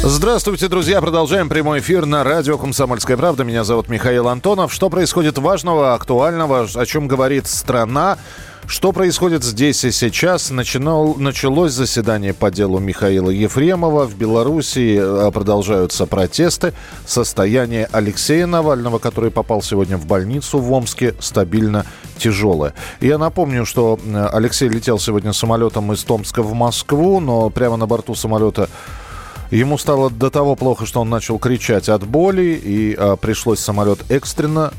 Здравствуйте, друзья. Продолжаем прямой эфир на радио «Комсомольская правда». Меня зовут Михаил Антонов. Что происходит важного, актуального, о чем говорит страна? Что происходит здесь и сейчас? Началось заседание по делу Михаила Ефремова. В Беларуси продолжаются протесты. Состояние Алексея Навального, который попал сегодня в больницу в Омске, стабильно тяжелое. Я напомню, что Алексей летел сегодня самолетом из Томска в Москву, но прямо на борту самолета ему стало до того плохо, что он начал кричать от боли, и пришлось самолет экстренно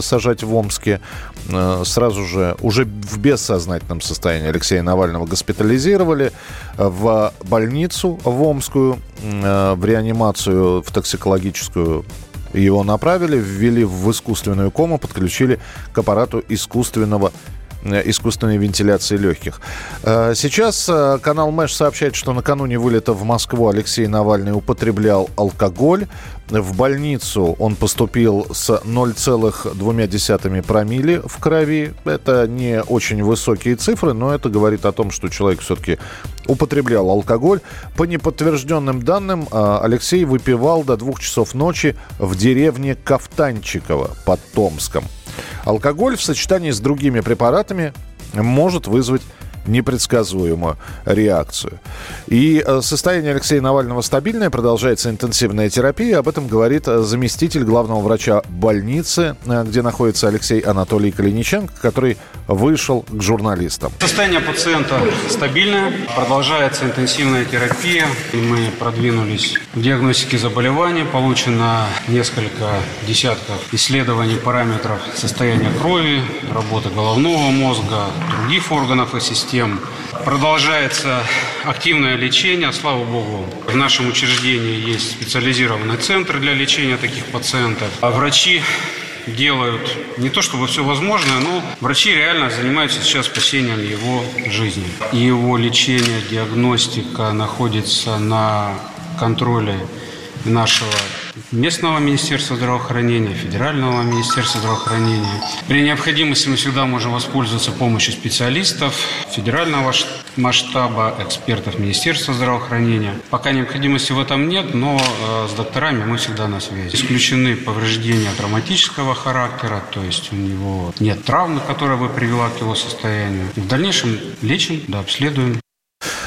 сажать в Омске. Сразу же, уже в бессознательном состоянии, Алексея Навального госпитализировали в больницу в Омскую, в реанимацию, в токсикологическую. Его направили, ввели в искусственную кому, подключили к аппарату искусственной вентиляции легких. Сейчас канал МЭШ сообщает, что накануне вылета в Москву Алексей Навальный употреблял алкоголь. В больницу он поступил с 0,2 промилле в крови. Это не очень высокие цифры, но это говорит о том, что человек все-таки употреблял алкоголь. По неподтвержденным данным, Алексей выпивал до 2 часов ночи в деревне Кафтанчиково под Томском. Алкоголь в сочетании с другими препаратами может вызвать непредсказуемую реакцию. И состояние Алексея Навального стабильное, продолжается интенсивная терапия. Об этом говорит заместитель главного врача больницы, где находится Алексей, Анатолий Калиниченко, который вышел к журналистам. Состояние пациента стабильное, продолжается интенсивная терапия. Мы продвинулись в диагностике заболевания, получено несколько десятков исследований параметров состояния крови, работы головного мозга, других органов и систем. Продолжается активное лечение, слава богу. В нашем учреждении есть специализированный центр для лечения таких пациентов. А врачи делают не то чтобы все возможное, но врачи реально занимаются сейчас спасением его жизни. Его лечение, диагностика находится на контроле нашего местного министерства здравоохранения, федерального министерства здравоохранения. При необходимости мы всегда можем воспользоваться помощью специалистов федерального масштаба, экспертов министерства здравоохранения. Пока необходимости в этом нет, но с докторами мы всегда на связи. Исключены повреждения травматического характера, то есть у него нет травмы, которая бы привела к его состоянию. В дальнейшем лечим, обследуем.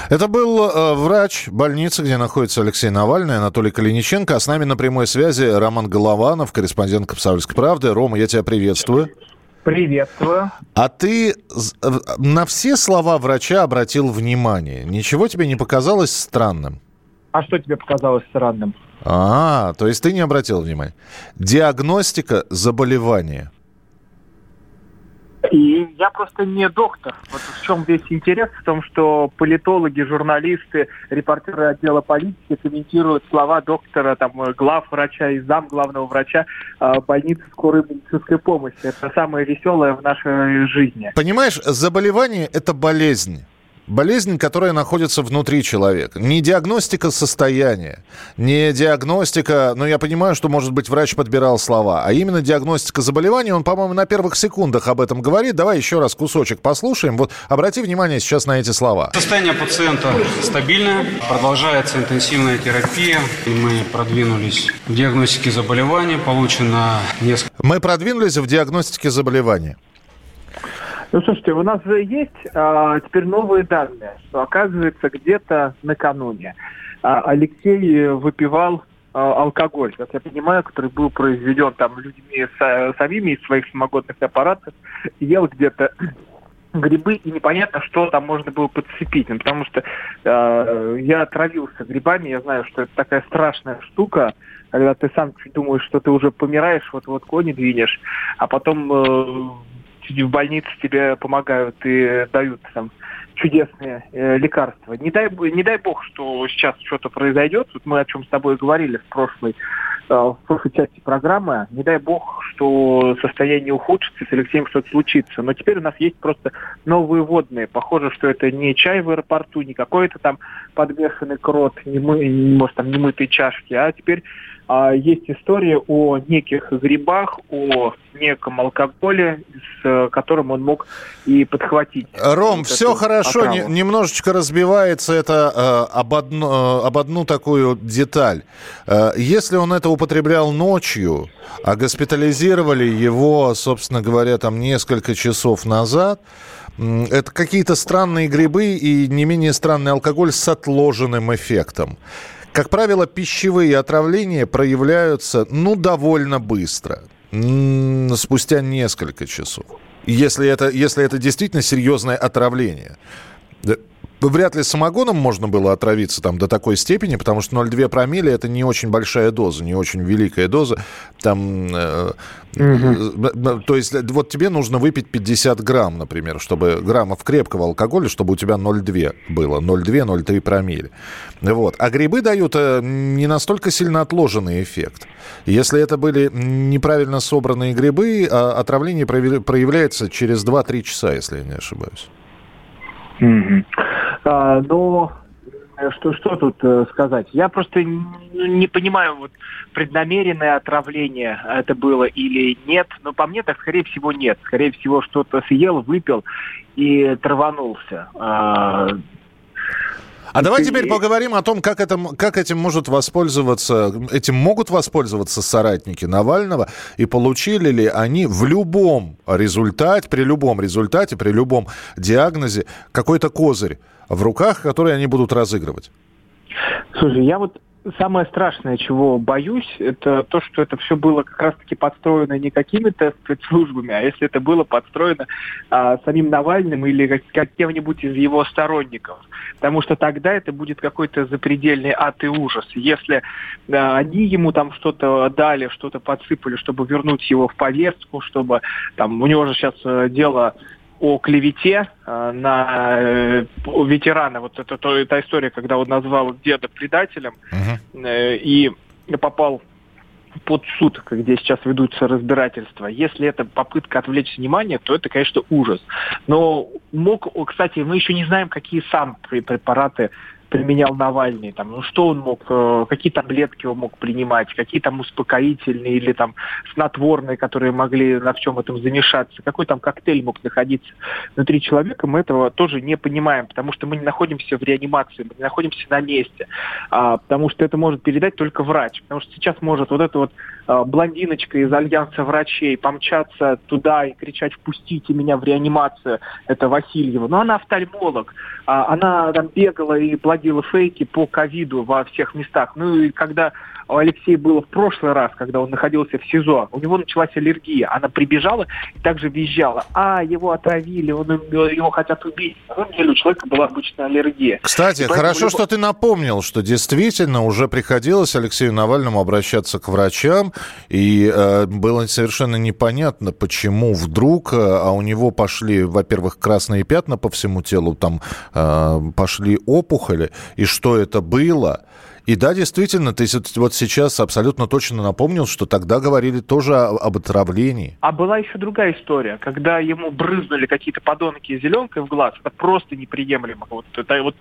Это был врач больницы, где находится Алексей Навальный, Анатолий Калиниченко. А с нами на прямой связи Роман Голованов, корреспондент «Комсомольской правды». Рома, я тебя приветствую. Приветствую. А ты на все слова врача обратил внимание. Ничего тебе не показалось странным? А что тебе показалось странным? То есть ты не обратил внимания. Диагностика заболевания. И я просто не доктор. Вот в чем весь интерес, в том, что политологи, журналисты, репортеры отдела политики комментируют слова доктора, там, главврача и замглавного врача больницы скорой медицинской помощи. Это самое веселое в нашей жизни. Понимаешь, заболевание – это болезнь. Болезнь, которая находится внутри человека. Не диагностика состояния, не диагностика... Ну, я понимаю, что, может быть, врач подбирал слова, а именно диагностика заболевания. Он, по-моему, на первых секундах об этом говорит. Давай еще раз кусочек послушаем. Вот обрати внимание сейчас на эти слова. Состояние пациента стабильное, продолжается интенсивная терапия. Мы продвинулись в диагностике заболевания, получено несколько... Мы продвинулись в диагностике заболевания. Ну, слушайте, у нас же есть теперь новые данные, что, оказывается, где-то накануне Алексей выпивал алкоголь, как я понимаю, который был произведен там людьми самими из своих самогонных аппаратов, ел где-то грибы, и непонятно, что там можно было подцепить. Ну, потому что я отравился грибами, я знаю, что это такая страшная штука, когда ты сам думаешь, что ты уже помираешь, вот-вот кони двинешь, а потом... в больнице тебе помогают и дают там чудесные лекарства. Не дай бог, что сейчас что-то произойдет. Вот мы о чем с тобой говорили в прошлой в прошлой части программы, не дай бог, что состояние ухудшится, с Алексеем что-то случится. Но теперь у нас есть просто новые водные. Похоже, что это не чай в аэропорту, не какой-то там подвешенный крот, не мытые чашки, а теперь есть история о неких грибах, о неком алкоголе, с которым он мог и подхватить. Ром, вот все хорошо, немножечко разбивается это об одну такую деталь. Если он это употреблял ночью, а госпитализировали его, собственно говоря, там несколько часов назад, это какие-то странные грибы и не менее странный алкоголь с отложенным эффектом. Как правило, пищевые отравления проявляются, довольно быстро, спустя несколько часов. Если это действительно серьезное отравление. Вряд ли самогоном можно было отравиться там до такой степени, потому что 0,2 промилле – это не очень большая доза, не очень великая доза. То есть вот тебе нужно выпить 50 грамм, например, чтобы граммов крепкого алкоголя, чтобы у тебя 0,2 было, 0,2-0,3 промилле. Вот. А грибы дают не настолько сильно отложенный эффект. Если это были неправильно собранные грибы, отравление проявляется через 2-3 часа, если я не ошибаюсь. Но что тут сказать? Я просто не понимаю, преднамеренное отравление это было или нет. Но по мне так, скорее всего, нет. Скорее всего, что-то съел, выпил и траванулся. А давай теперь поговорим о том, как этим могут воспользоваться соратники Навального, и получили ли они при любом результате, при любом диагнозе какой-то козырь в руках, который они будут разыгрывать. Слушай, я самое страшное, чего боюсь, это то, что это все было как раз-таки подстроено не какими-то спецслужбами, а если это было подстроено самим Навальным или кем-нибудь из его сторонников. Потому что тогда это будет какой-то запредельный ад и ужас. Если они ему там что-то дали, что-то подсыпали, чтобы вернуть его в повестку, чтобы там у него же сейчас дело о клевете на ветерана. Вот это та история, когда он назвал деда предателем и попал под суд, где сейчас ведутся разбирательства. Если это попытка отвлечь внимание, то это, конечно, ужас. Но кстати, мы еще не знаем, какие сам препараты применял Навальный, что он мог, какие таблетки он мог принимать, какие там успокоительные или там снотворные, которые могли на всем этом замешаться, какой там коктейль мог находиться внутри человека, мы этого тоже не понимаем, потому что мы не находимся в реанимации, мы не находимся на месте, потому что это может передать только врач, потому что сейчас может эта блондиночка из альянса врачей помчаться туда и кричать: «Впустите меня в реанимацию», это Васильева, но она офтальмолог, она там бегала и делала фейки по ковиду во всех местах. И когда у Алексея было в прошлый раз, когда он находился в СИЗО, у него началась аллергия. Она прибежала и также визжала: его отравили, его хотят убить. На самом деле у человека была обычная аллергия. Кстати, хорошо, что ты напомнил, что действительно уже приходилось Алексею Навальному обращаться к врачам, и было совершенно непонятно, почему вдруг, а у него пошли, во-первых, красные пятна по всему телу, пошли опухоли, и что это было. И да, действительно, ты сейчас абсолютно точно напомнил, что тогда говорили тоже об отравлении. А была еще другая история, когда ему брызнули какие-то подонки зеленкой в глаз. Это просто неприемлемо. Вот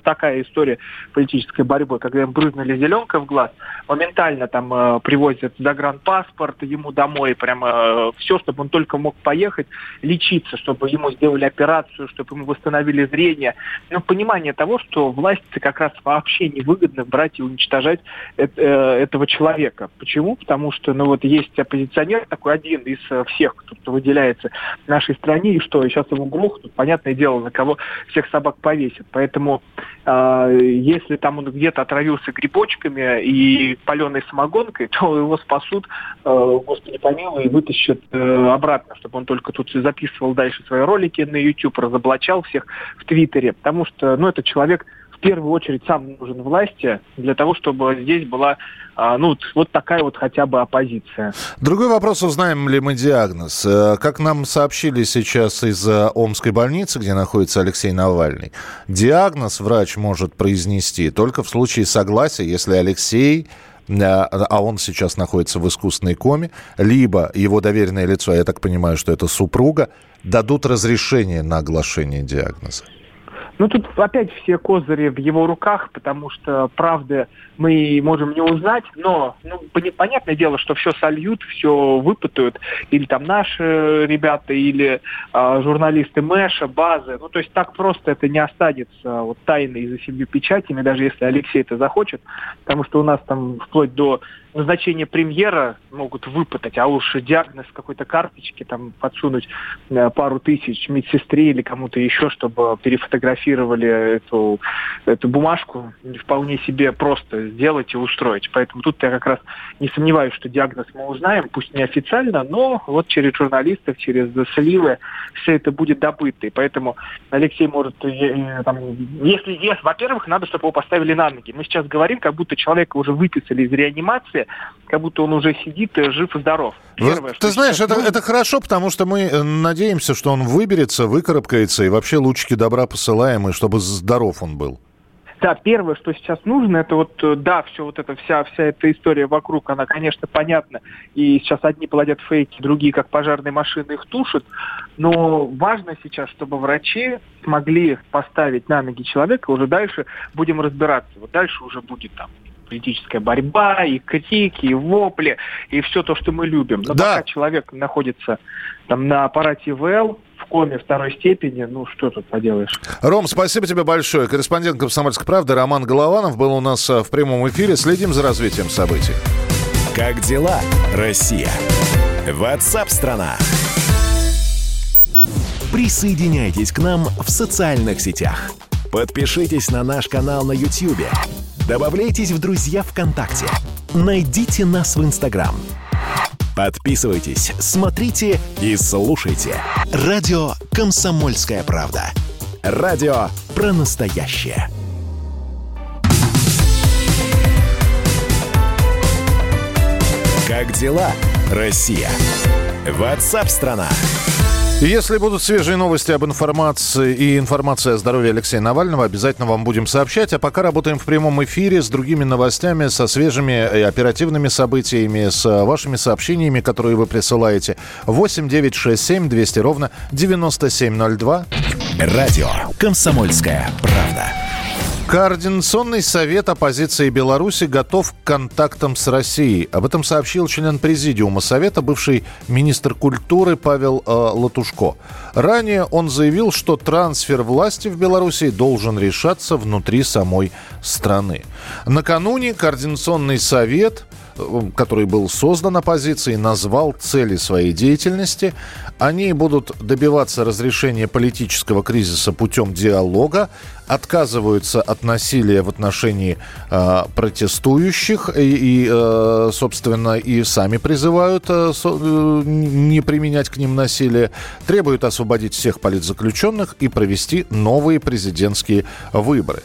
такая история политической борьбы. Когда ему брызнули зеленкой в глаз, моментально привозят загранпаспорт ему домой. Прямо все, чтобы он только мог поехать лечиться, чтобы ему сделали операцию, чтобы ему восстановили зрение. Понимание того, что власти как раз вообще невыгодно брать и уничтожать этого человека. Почему? Потому что, есть оппозиционер, такой один из всех, кто выделяется в нашей стране, и что, и сейчас его грохнут, понятное дело, на кого всех собак повесят. Поэтому, если он где-то отравился грибочками и паленой самогонкой, то его спасут, Господи помилуй, и вытащат обратно, чтобы он только тут записывал дальше свои ролики на YouTube, разоблачал всех в Твиттере, потому что, этот человек в первую очередь сам нужен власти для того, чтобы здесь была такая хотя бы оппозиция. Другой вопрос, узнаем ли мы диагноз. Как нам сообщили сейчас из Омской больницы, где находится Алексей Навальный, диагноз врач может произнести только в случае согласия, если Алексей а он сейчас находится в искусственной коме, либо его доверенное лицо, я так понимаю, что это супруга, дадут разрешение на оглашение диагноза? Ну, тут опять все козыри в его руках, потому что правды мы можем не узнать, но понятное дело, что все сольют, все выпытают, или там наши ребята, или журналисты Мэша, Базы. Ну, то есть так просто это не останется вот тайной за семью печатями, даже если Алексей это захочет, потому что у нас там вплоть до назначение премьера могут выпытать, а уж диагноз какой-то карточки, там подсунуть пару тысяч медсестре или кому-то еще, чтобы перефотографировали эту бумажку, вполне себе просто сделать и устроить. Поэтому тут я как раз не сомневаюсь, что диагноз мы узнаем, пусть неофициально, но вот через журналистов, через сливы все это будет добыто. И поэтому Алексей может... Если, во-первых, надо, чтобы его поставили на ноги. Мы сейчас говорим, как будто человека уже выписали из реанимации, как будто он уже сидит, жив и здоров. Первое, ты знаешь, это хорошо, потому что мы надеемся, что он выберется, выкарабкается, и вообще лучики добра посылаем, и чтобы здоров он был. Да, первое, что сейчас нужно, это вся эта история вокруг, она, конечно, понятна. И сейчас одни плодят фейки, другие, как пожарные машины, их тушат. Но важно сейчас, чтобы врачи смогли поставить на ноги человека, уже дальше будем разбираться. Вот дальше уже будет там политическая борьба, и крики, и вопли, и все то, что мы любим. Но пока человек находится там на аппарате ИВЛ, в коме второй степени, что тут поделаешь. Ром, спасибо тебе большое. Корреспондент «Комсомольской правды» Роман Голованов был у нас в прямом эфире. Следим за развитием событий. Как дела, Россия? Ватсап-страна! Присоединяйтесь к нам в социальных сетях. Подпишитесь на наш канал на Ютьюбе. Добавляйтесь в друзья ВКонтакте. Найдите нас в Инстаграм. Подписывайтесь, смотрите и слушайте. Радио «Комсомольская правда». Радио про настоящее. Как дела, Россия? Ватсап-страна! Если будут свежие новости об информации и информация о здоровье Алексея Навального, обязательно вам будем сообщать. А пока работаем в прямом эфире с другими новостями, со свежими и оперативными событиями, с вашими сообщениями, которые вы присылаете. 8-967-200-97-02. Радио «Комсомольская правда». Координационный совет оппозиции Беларуси готов к контактам с Россией. Об этом сообщил член Президиума Совета, бывший министр культуры Павел Латушко. Ранее он заявил, что трансфер власти в Беларуси должен решаться внутри самой страны. Накануне Координационный совет, который был создан оппозицией, назвал цели своей деятельности. Они будут добиваться разрешения политического кризиса путем диалога, отказываются от насилия в отношении протестующих и, собственно, и сами призывают не применять к ним насилие, требуют освободить всех политзаключенных и провести новые президентские выборы.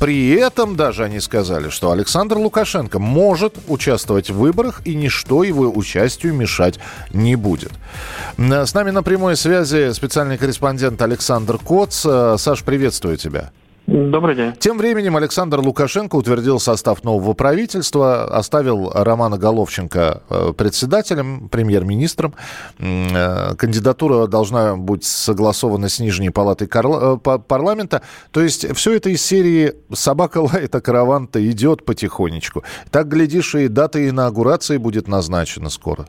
При этом даже они сказали, что Александр Лукашенко может участвовать в выборах и ничто его участию мешать не будет. С нами на прямой связи специальный корреспондент Александр Коц. Саш, приветствую тебя. Добрый день. Тем временем Александр Лукашенко утвердил состав нового правительства, оставил Романа Головченко председателем, премьер-министром. Кандидатура должна быть согласована с Нижней палатой парламента. То есть все это из серии «собака лает, а караван-то идет потихонечку». Так, глядишь, и дата инаугурации будет назначена скоро.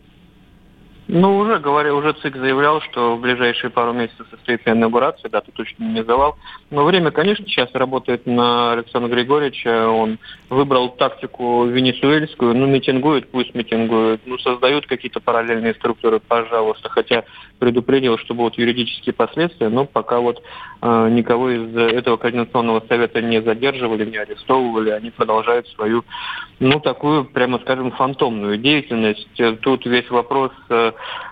Уже ЦИК заявлял, что в ближайшие пару месяцев состоится инаугурация, дату точно не называл. Но время, конечно, сейчас работает на Александра Григорьевича. Он выбрал тактику венесуэльскую, митингуют, пусть митингуют, создают какие-то параллельные структуры, пожалуйста. Хотя предупредил, что будут юридические последствия, но пока никого из этого Координационного совета не задерживали, не арестовывали, они продолжают свою, такую, прямо скажем, фантомную деятельность. Тут весь вопрос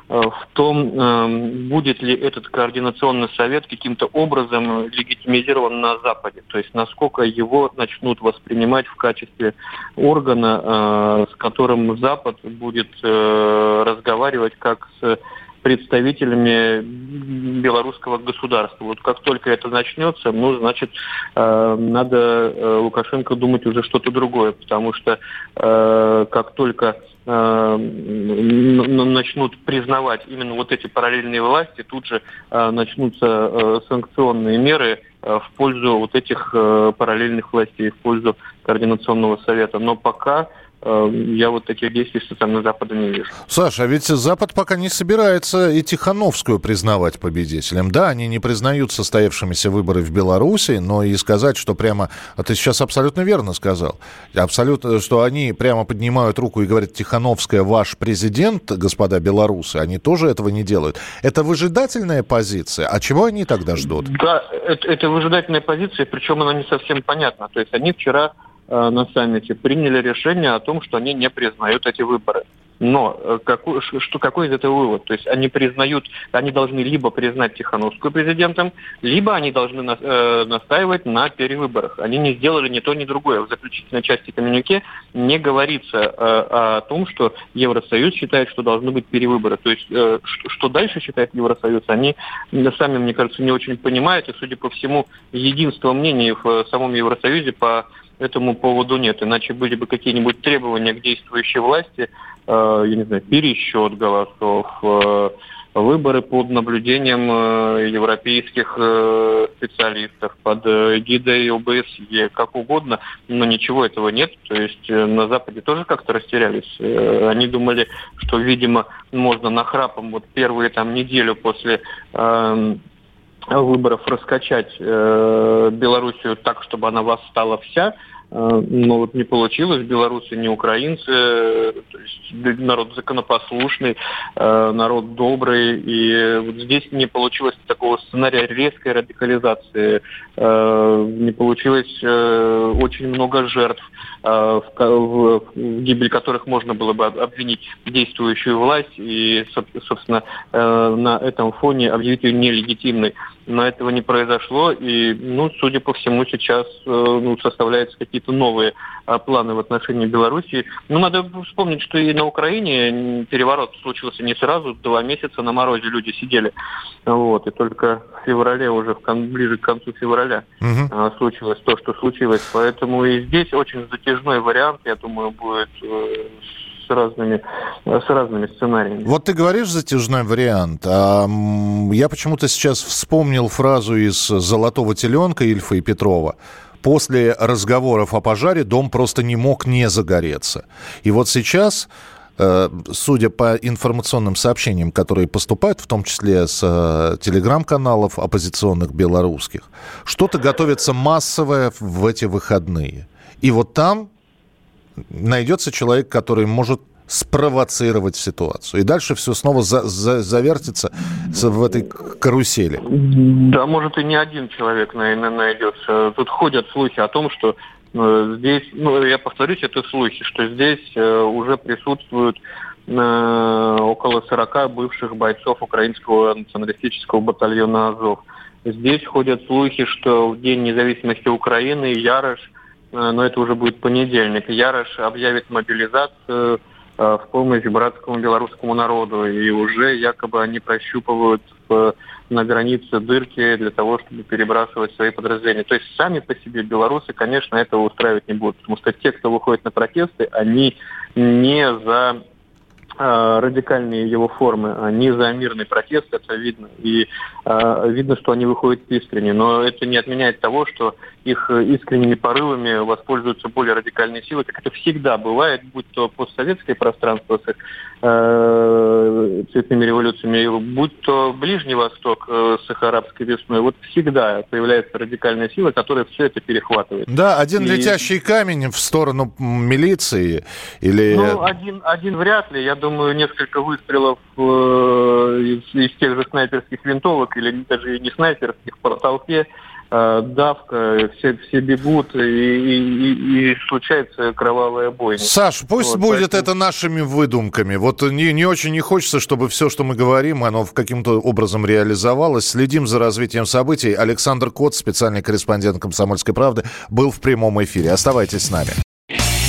в том, будет ли этот Координационный совет каким-то образом легитимизирован на Западе, то есть насколько его начнут воспринимать в качестве органа, с которым Запад будет разговаривать как с представителями белорусского государства. Вот как только это начнется, ну, значит, надо Лукашенко думать уже что-то другое, потому что как только начнут признавать именно вот эти параллельные власти, тут же начнутся санкционные меры в пользу вот этих параллельных властей, в пользу Координационного совета. Но пока я вот таких действий со стороны Запада не вижу. Саша, а ведь Запад пока не собирается и Тихановскую признавать победителем. Да, они не признают состоявшимися выборы в Беларуси, но и сказать, что прямо... А ты сейчас абсолютно верно сказал. Абсолютно, что они прямо поднимают руку и говорят: Тихановская ваш президент, господа белорусы. Они тоже этого не делают. Это выжидательная позиция. А чего они тогда ждут? Да, это выжидательная позиция, причем она не совсем понятна. То есть они вчера на саммите приняли решение о том, что они не признают эти выборы. Но какой из этого вывод? То есть они признают, они должны либо признать Тихановскую президентом, либо они должны настаивать на перевыборах. Они не сделали ни то, ни другое. В заключительной части коммюнике не говорится о том, что Евросоюз считает, что должны быть перевыборы. То есть что дальше считает Евросоюз, они сами, мне кажется, не очень понимают. И, судя по всему, единства мнений в самом Евросоюзе по этому поводу нет, иначе были бы какие-нибудь требования к действующей власти, я не знаю, пересчет голосов, выборы под наблюдением европейских специалистов, под гидой ОБСЕ, как угодно, но ничего этого нет. То есть на Западе тоже как-то растерялись. Они думали, что, видимо, можно нахрапом вот первую там неделю после выборов раскачать Белоруссию так, чтобы она восстала вся, но вот не получилось. Белорусы не украинцы, то есть народ законопослушный, народ добрый, и вот здесь не получилось такого сценария резкой радикализации, не получилось очень много жертв, в гибель которых можно было бы обвинить действующую власть и, собственно, на этом фоне объявить ее нелегитимной. Но этого не произошло, и, ну, судя по всему, сейчас составляются какие-то новые планы в отношении Белоруссии. Ну, надо вспомнить, что и на Украине переворот случился не сразу, 2 месяца на морозе люди сидели. Вот, и только в феврале, уже ближе к концу февраля случилось то, что случилось. Поэтому и здесь очень затяжной вариант, я думаю, будет с разными сценариями. Вот ты говоришь затяжной вариант. Я почему-то сейчас вспомнил фразу из «Золотого телёнка» Ильфа и Петрова. После разговоров о пожаре дом просто не мог не загореться. И вот сейчас, судя по информационным сообщениям, которые поступают, в том числе с телеграм-каналов оппозиционных белорусских, что-то готовится массовое в эти выходные. И вот там найдется человек, который может спровоцировать ситуацию. И дальше все снова завертится в этой карусели. Да, может, и не один человек найдется. Тут ходят слухи о том, что здесь, я повторюсь, это слухи, что здесь уже присутствуют около 40 бывших бойцов украинского националистического батальона «Азов». Здесь ходят слухи, что в День независимости Украины Ярош, но это уже будет понедельник, Ярош объявит мобилизацию в помощь братскому белорусскому народу. И уже якобы они прощупывают на границе дырки для того, чтобы перебрасывать свои подразделения. То есть сами по себе белорусы, конечно, этого устраивать не будут, потому что те, кто выходит на протесты, они не за радикальные его формы, они за мирный протест, это видно. И видно, что они выходят искренне. Но это не отменяет того, что их искренними порывами воспользуются более радикальные силы, как это всегда бывает, будь то постсоветское пространство с цветными революциями, будь то Ближний Восток с их арабской весной. Вот всегда появляется радикальная сила, которая все это перехватывает. Да, летящий камень в сторону милиции или... Ну, один вряд ли, я думаю, несколько выстрелов из тех же снайперских винтовок или даже и не снайперских по толпе, давка, все бегут, и случается кровавая бойня. Саш, пусть будет это нашими выдумками. Вот не очень не хочется, чтобы все, что мы говорим, оно каким-то образом реализовалось. Следим за развитием событий. Александр Коц, специальный корреспондент «Комсомольской правды», был в прямом эфире. Оставайтесь с нами.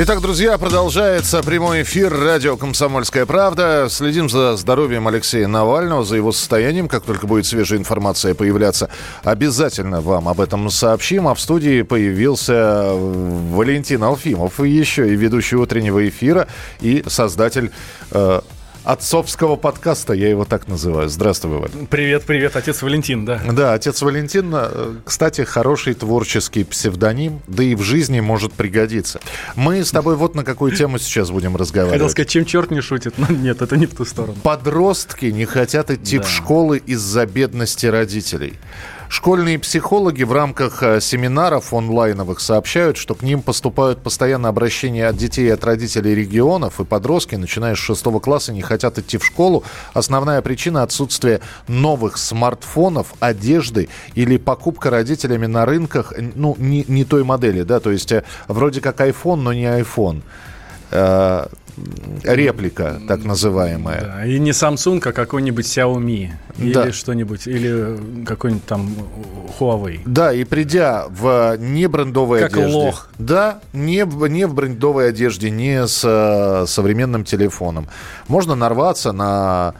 Итак, друзья, продолжается прямой эфир радио «Комсомольская правда». Следим за здоровьем Алексея Навального, за его состоянием. Как только будет свежая информация появляться, обязательно вам об этом сообщим. А в студии появился Валентин Алфимов, еще и ведущий утреннего эфира, и создатель отцовского подкаста, я его так называю. Здравствуй, Валь. Привет, привет, отец Валентин, да. Да, отец Валентин, кстати, хороший творческий псевдоним, да и в жизни может пригодиться. Мы с тобой вот на какую тему сейчас будем разговаривать. Хотел сказать, чем черт не шутит, но нет, это не в ту сторону. Подростки не хотят идти в школы из-за бедности родителей. Школьные психологи в рамках семинаров онлайновых сообщают, что к ним поступают постоянно обращения от детей и от родителей регионов, и подростки, начиная с 6 класса, не хотят идти в школу. Основная причина – отсутствие новых смартфонов, одежды или покупка родителями на рынках, ну, не той модели, да, то есть вроде как iPhone, но не iPhone. Реплика, так называемая. Да, и не Samsung, а какой-нибудь Xiaomi. Или что-нибудь, или какой-нибудь там Huawei. Да, и придя в небрендовой как одежде. Как лох. Да, не в брендовой одежде, не с современным телефоном. Можно нарваться на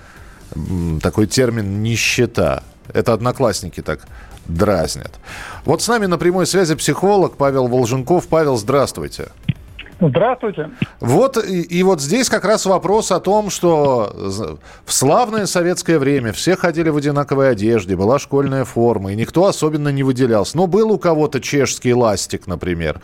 такой термин «нищета». Это одноклассники так дразнят. Вот с нами на прямой связи психолог Павел Волженков. Павел, здравствуйте. Здравствуйте. Вот и вот здесь как раз вопрос о том, что в славное советское время все ходили в одинаковой одежде, была школьная форма, и никто особенно не выделялся. Ну, был у кого-то чешский ластик, например.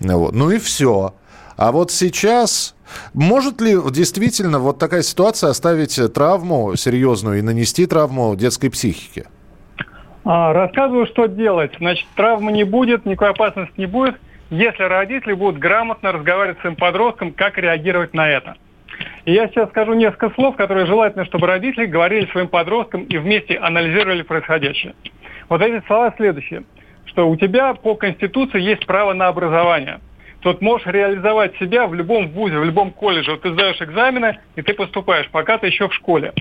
Вот. Ну и все. А вот сейчас может ли действительно вот такая ситуация оставить травму серьезную и нанести травму детской психике? Рассказываю, что делать. Значит, травмы не будет, никакой опасности не будет, если родители будут грамотно разговаривать с своим подростком, как реагировать на это. И я сейчас скажу несколько слов, которые желательно, чтобы родители говорили своим подросткам и вместе анализировали происходящее. Вот эти слова следующие, что у тебя по Конституции есть право на образование. Тут можешь реализовать себя в любом вузе, в любом колледже. Вот ты сдаешь экзамены, и ты поступаешь, пока ты еще в школе.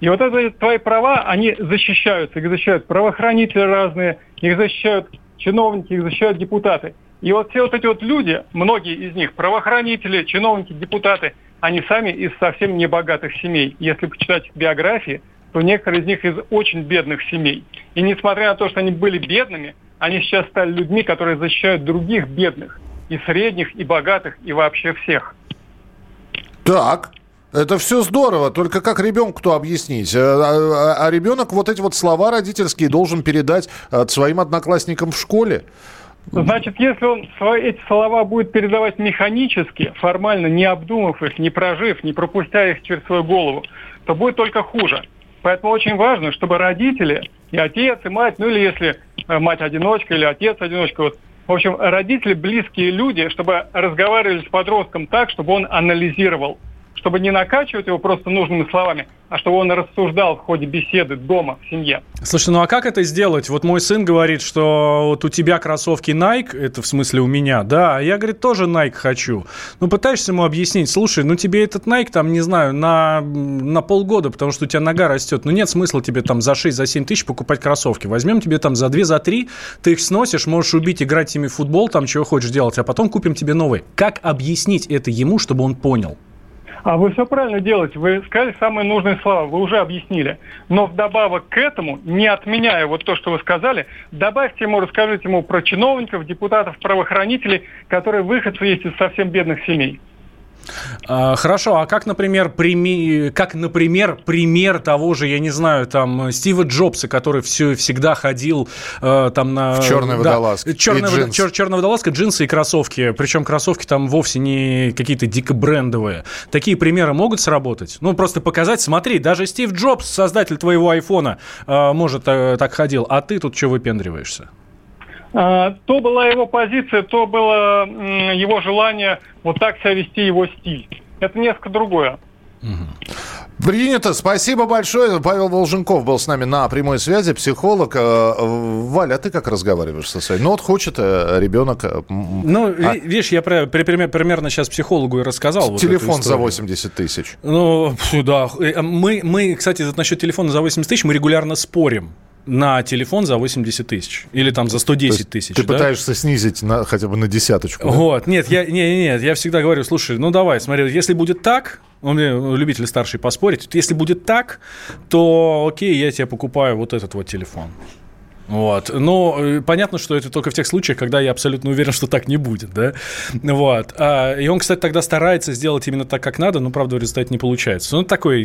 И вот эти твои права, они защищаются. Их защищают правоохранители разные, их защищают чиновники, их защищают депутаты. И вот все вот эти вот люди, многие из них, правоохранители, чиновники, депутаты, они сами из совсем небогатых семей. Если почитать их биографии, то некоторые из них из очень бедных семей. И несмотря на то, что они были бедными, они сейчас стали людьми, которые защищают других бедных, и средних, и богатых, и вообще всех. Так, это все здорово, только как ребенку-то объяснить? А ребенок вот эти вот слова родительские должен передать своим одноклассникам в школе? Значит, если он эти слова будет передавать механически, формально, не обдумав их, не прожив, не пропустя их через свою голову, то будет только хуже. Поэтому очень важно, чтобы родители, и отец, и мать, ну или если мать-одиночка или отец-одиночка, вот, в общем, родители, близкие люди, чтобы разговаривали с подростком так, чтобы он анализировал, чтобы не накачивать его просто нужными словами, а чтобы он рассуждал в ходе беседы дома, в семье. Слушай, ну а как это сделать? Вот мой сын говорит, что вот у тебя кроссовки Nike, это в смысле у меня, да, я, говорит, тоже Nike хочу. Ну пытаешься ему объяснить, слушай, ну тебе этот Nike там, не знаю, на полгода, потому что у тебя нога растет, ну нет смысла тебе там за 6-7 тысяч покупать кроссовки. Возьмем тебе там за 2-3, ты их сносишь, можешь убить, играть ими в футбол, там чего хочешь делать, а потом купим тебе новые. Как объяснить это ему, чтобы он понял? А вы все правильно делаете, вы сказали самые нужные слова, вы уже объяснили. Но вдобавок к этому, не отменяя вот то, что вы сказали, добавьте ему, расскажите ему про чиновников, депутатов, правоохранителей, которые выходцы есть из совсем бедных семей. Хорошо, а как, например, пример того же, я не знаю, там, Стива Джобса, который всегда ходил там на... В черной водолазке. Черная водолазка, джинсы и кроссовки. Причем кроссовки там вовсе не какие-то дико брендовые. Такие примеры могут сработать? Ну, просто показать, смотри, даже Стив Джобс, создатель твоего айфона, может, так ходил. А ты тут что выпендриваешься? То была его позиция, то было его желание вот так себя вести, его стиль. Это несколько другое. Принято. Спасибо большое. Павел Волженков был с нами на прямой связи, психолог. Валя, а ты как разговариваешь со своей? Ну, вот хочет ребенок... Ну, видишь, я примерно сейчас психологу и рассказал. Телефон вот за 80 тысяч. Ну, да. Мы, кстати, насчет телефона за 80 тысяч мы регулярно спорим. На телефон за 80 тысяч. Или там за 110 тысяч. Ты пытаешься снизить хотя бы на десяточку. Вот. Да? Нет, я всегда говорю, слушай, ну давай, смотри, если будет так... Он мне любитель старший поспорить. Если будет так, то окей, я тебе покупаю вот этот вот телефон. Вот. Но понятно, что это только в тех случаях, когда я абсолютно уверен, что так не будет, да? Вот. И он, кстати, тогда старается сделать именно так, как надо, но, правда, в результате не получается. Ну, такой,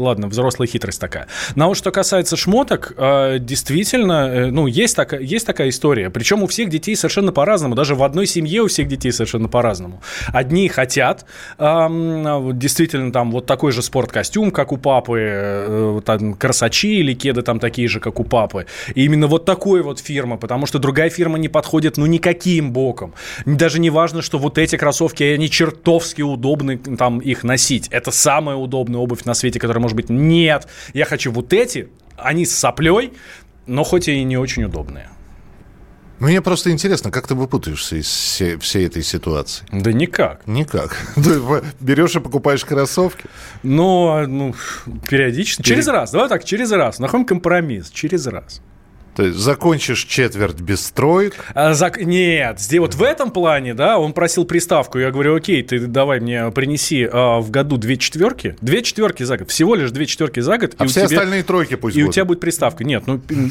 ладно, взрослая хитрость такая. Но вот что касается шмоток, действительно, ну, есть такая история. Причем у всех детей совершенно по-разному. Даже в одной семье у всех детей совершенно по-разному. Одни хотят действительно там вот такой же спорткостюм, как у папы, там, красачи или кеды там такие же, как у папы. И именно вот такой вот фирма, потому что другая фирма не подходит, ну, никаким боком. Даже не важно, что вот эти кроссовки, они чертовски удобны там их носить. Это самая удобная обувь на свете, которая может быть. Нет, я хочу вот эти, они с соплей, но хоть и не очень удобные. Мне просто интересно, как ты выпутаешься из всей этой ситуации? Да никак. Никак. Ты берешь и покупаешь кроссовки? Ну периодично. Через раз. Давай так, через раз. Находим компромисс. Через раз. То есть закончишь четверть без троек? Нет, вот в этом плане, да, он просил приставку. Я говорю, окей, ты давай мне принеси в году 2 четверки. 2 четверки за год. Всего лишь 2 четверки за год. А и все остальные тройки пусть будут. У тебя будет приставка. Нет,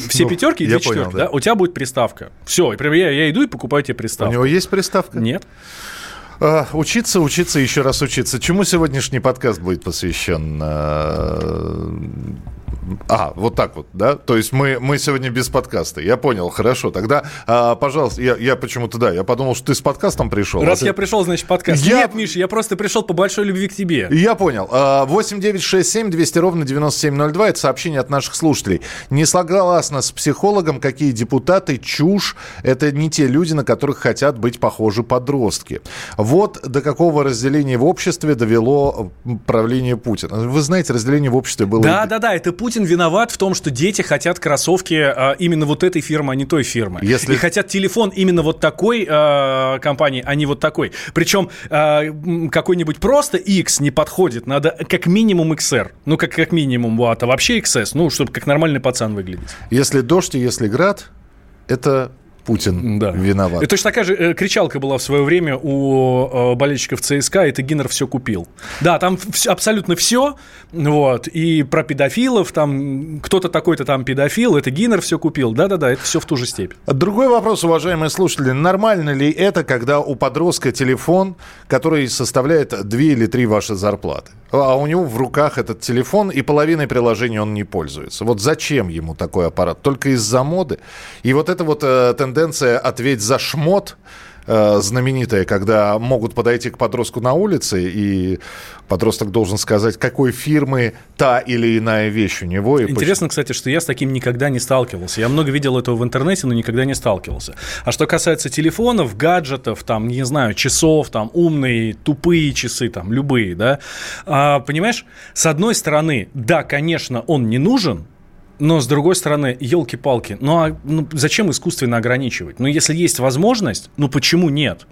все пятерки и 2 четверки. Понял, да. У тебя будет приставка. Все, я иду и покупаю тебе приставку. У него есть приставка? Нет. Учиться, еще раз учиться. Чему сегодняшний подкаст будет посвящен? Вот так вот, да? То есть мы сегодня без подкаста. Я понял, хорошо. Тогда, пожалуйста, я почему-то, да, я подумал, что ты с подкастом пришел. Раз я пришел, значит, подкаст. Нет, Миша, я просто пришел по большой любви к тебе. Я понял. 8-967-200-97-02. Это сообщение от наших слушателей. Не согласна с психологом, какие депутаты, чушь. Это не те люди, на которых хотят быть похожи подростки. Вот до какого разделения в обществе довело правление Путина. Вы знаете, разделение в обществе было... Да, это Путин виноват в том, что дети хотят кроссовки именно вот этой фирмы, а не той фирмы. И хотят телефон именно вот такой компании, а не вот такой. Причем какой-нибудь просто X не подходит. Надо как минимум XR. Ну, как минимум, вот, а вообще XS. Ну, чтобы как нормальный пацан выглядеть. Если дождь и если град, это... Путин виноват. И точно такая же кричалка была в свое время у болельщиков ЦСКА, и Тыгинер все купил. Да, там абсолютно все. Вот. И про педофилов, там кто-то такой-то там педофил, и Тыгинер все купил. Да, это все в ту же степь. Другой вопрос, уважаемые слушатели. Нормально ли это, когда у подростка телефон, который составляет 2 или 3 ваши зарплаты? А у него в руках этот телефон, и половиной приложений он не пользуется. Вот зачем ему такой аппарат? Только из-за моды? И вот эта вот тенденция «ответь за шмот», знаменитая, когда могут подойти к подростку на улице, и подросток должен сказать, какой фирмы та или иная вещь у него. Интересно, кстати, что я с таким никогда не сталкивался. Я много видел этого в интернете, но никогда не сталкивался. А что касается телефонов, гаджетов, там, не знаю, часов, там, умные, тупые часы, там, любые, да, понимаешь, с одной стороны, да, конечно, он не нужен, но, с другой стороны, елки-палки, зачем искусственно ограничивать? Если есть возможность, почему нет?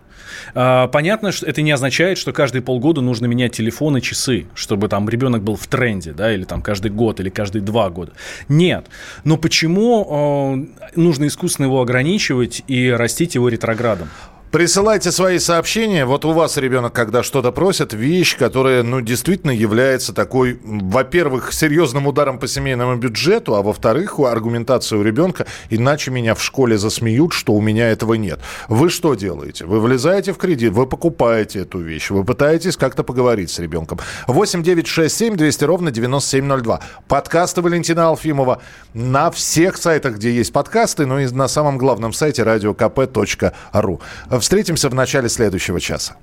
Понятно, что это не означает, что каждые полгода нужно менять телефоны, часы, чтобы там ребенок был в тренде, да, или там каждый год, или каждые 2 года. Нет. Но почему нужно искусственно его ограничивать и растить его ретроградом? Присылайте свои сообщения. Вот у вас ребенок, когда что-то просит, вещь, которая, ну, действительно является такой, во-первых, серьезным ударом по семейному бюджету, а во-вторых, аргументация у ребенка: иначе меня в школе засмеют, что у меня этого нет. Вы что делаете? Вы влезаете в кредит, вы покупаете эту вещь, вы пытаетесь как-то поговорить с ребенком. 8-967-200-97-02. Подкасты Валентина Алфимова на всех сайтах, где есть подкасты, ну и на самом главном сайте radiokp.ru. Встретимся в начале следующего часа.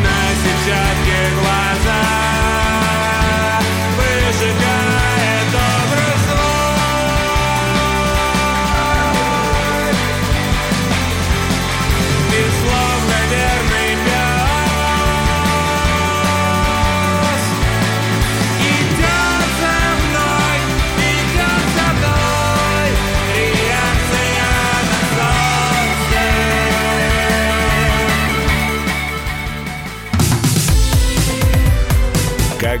На сетчатке глаза выжигает добрый слой. И словно верный пес идет за мной, идет за мной. Реакция на солнце. Как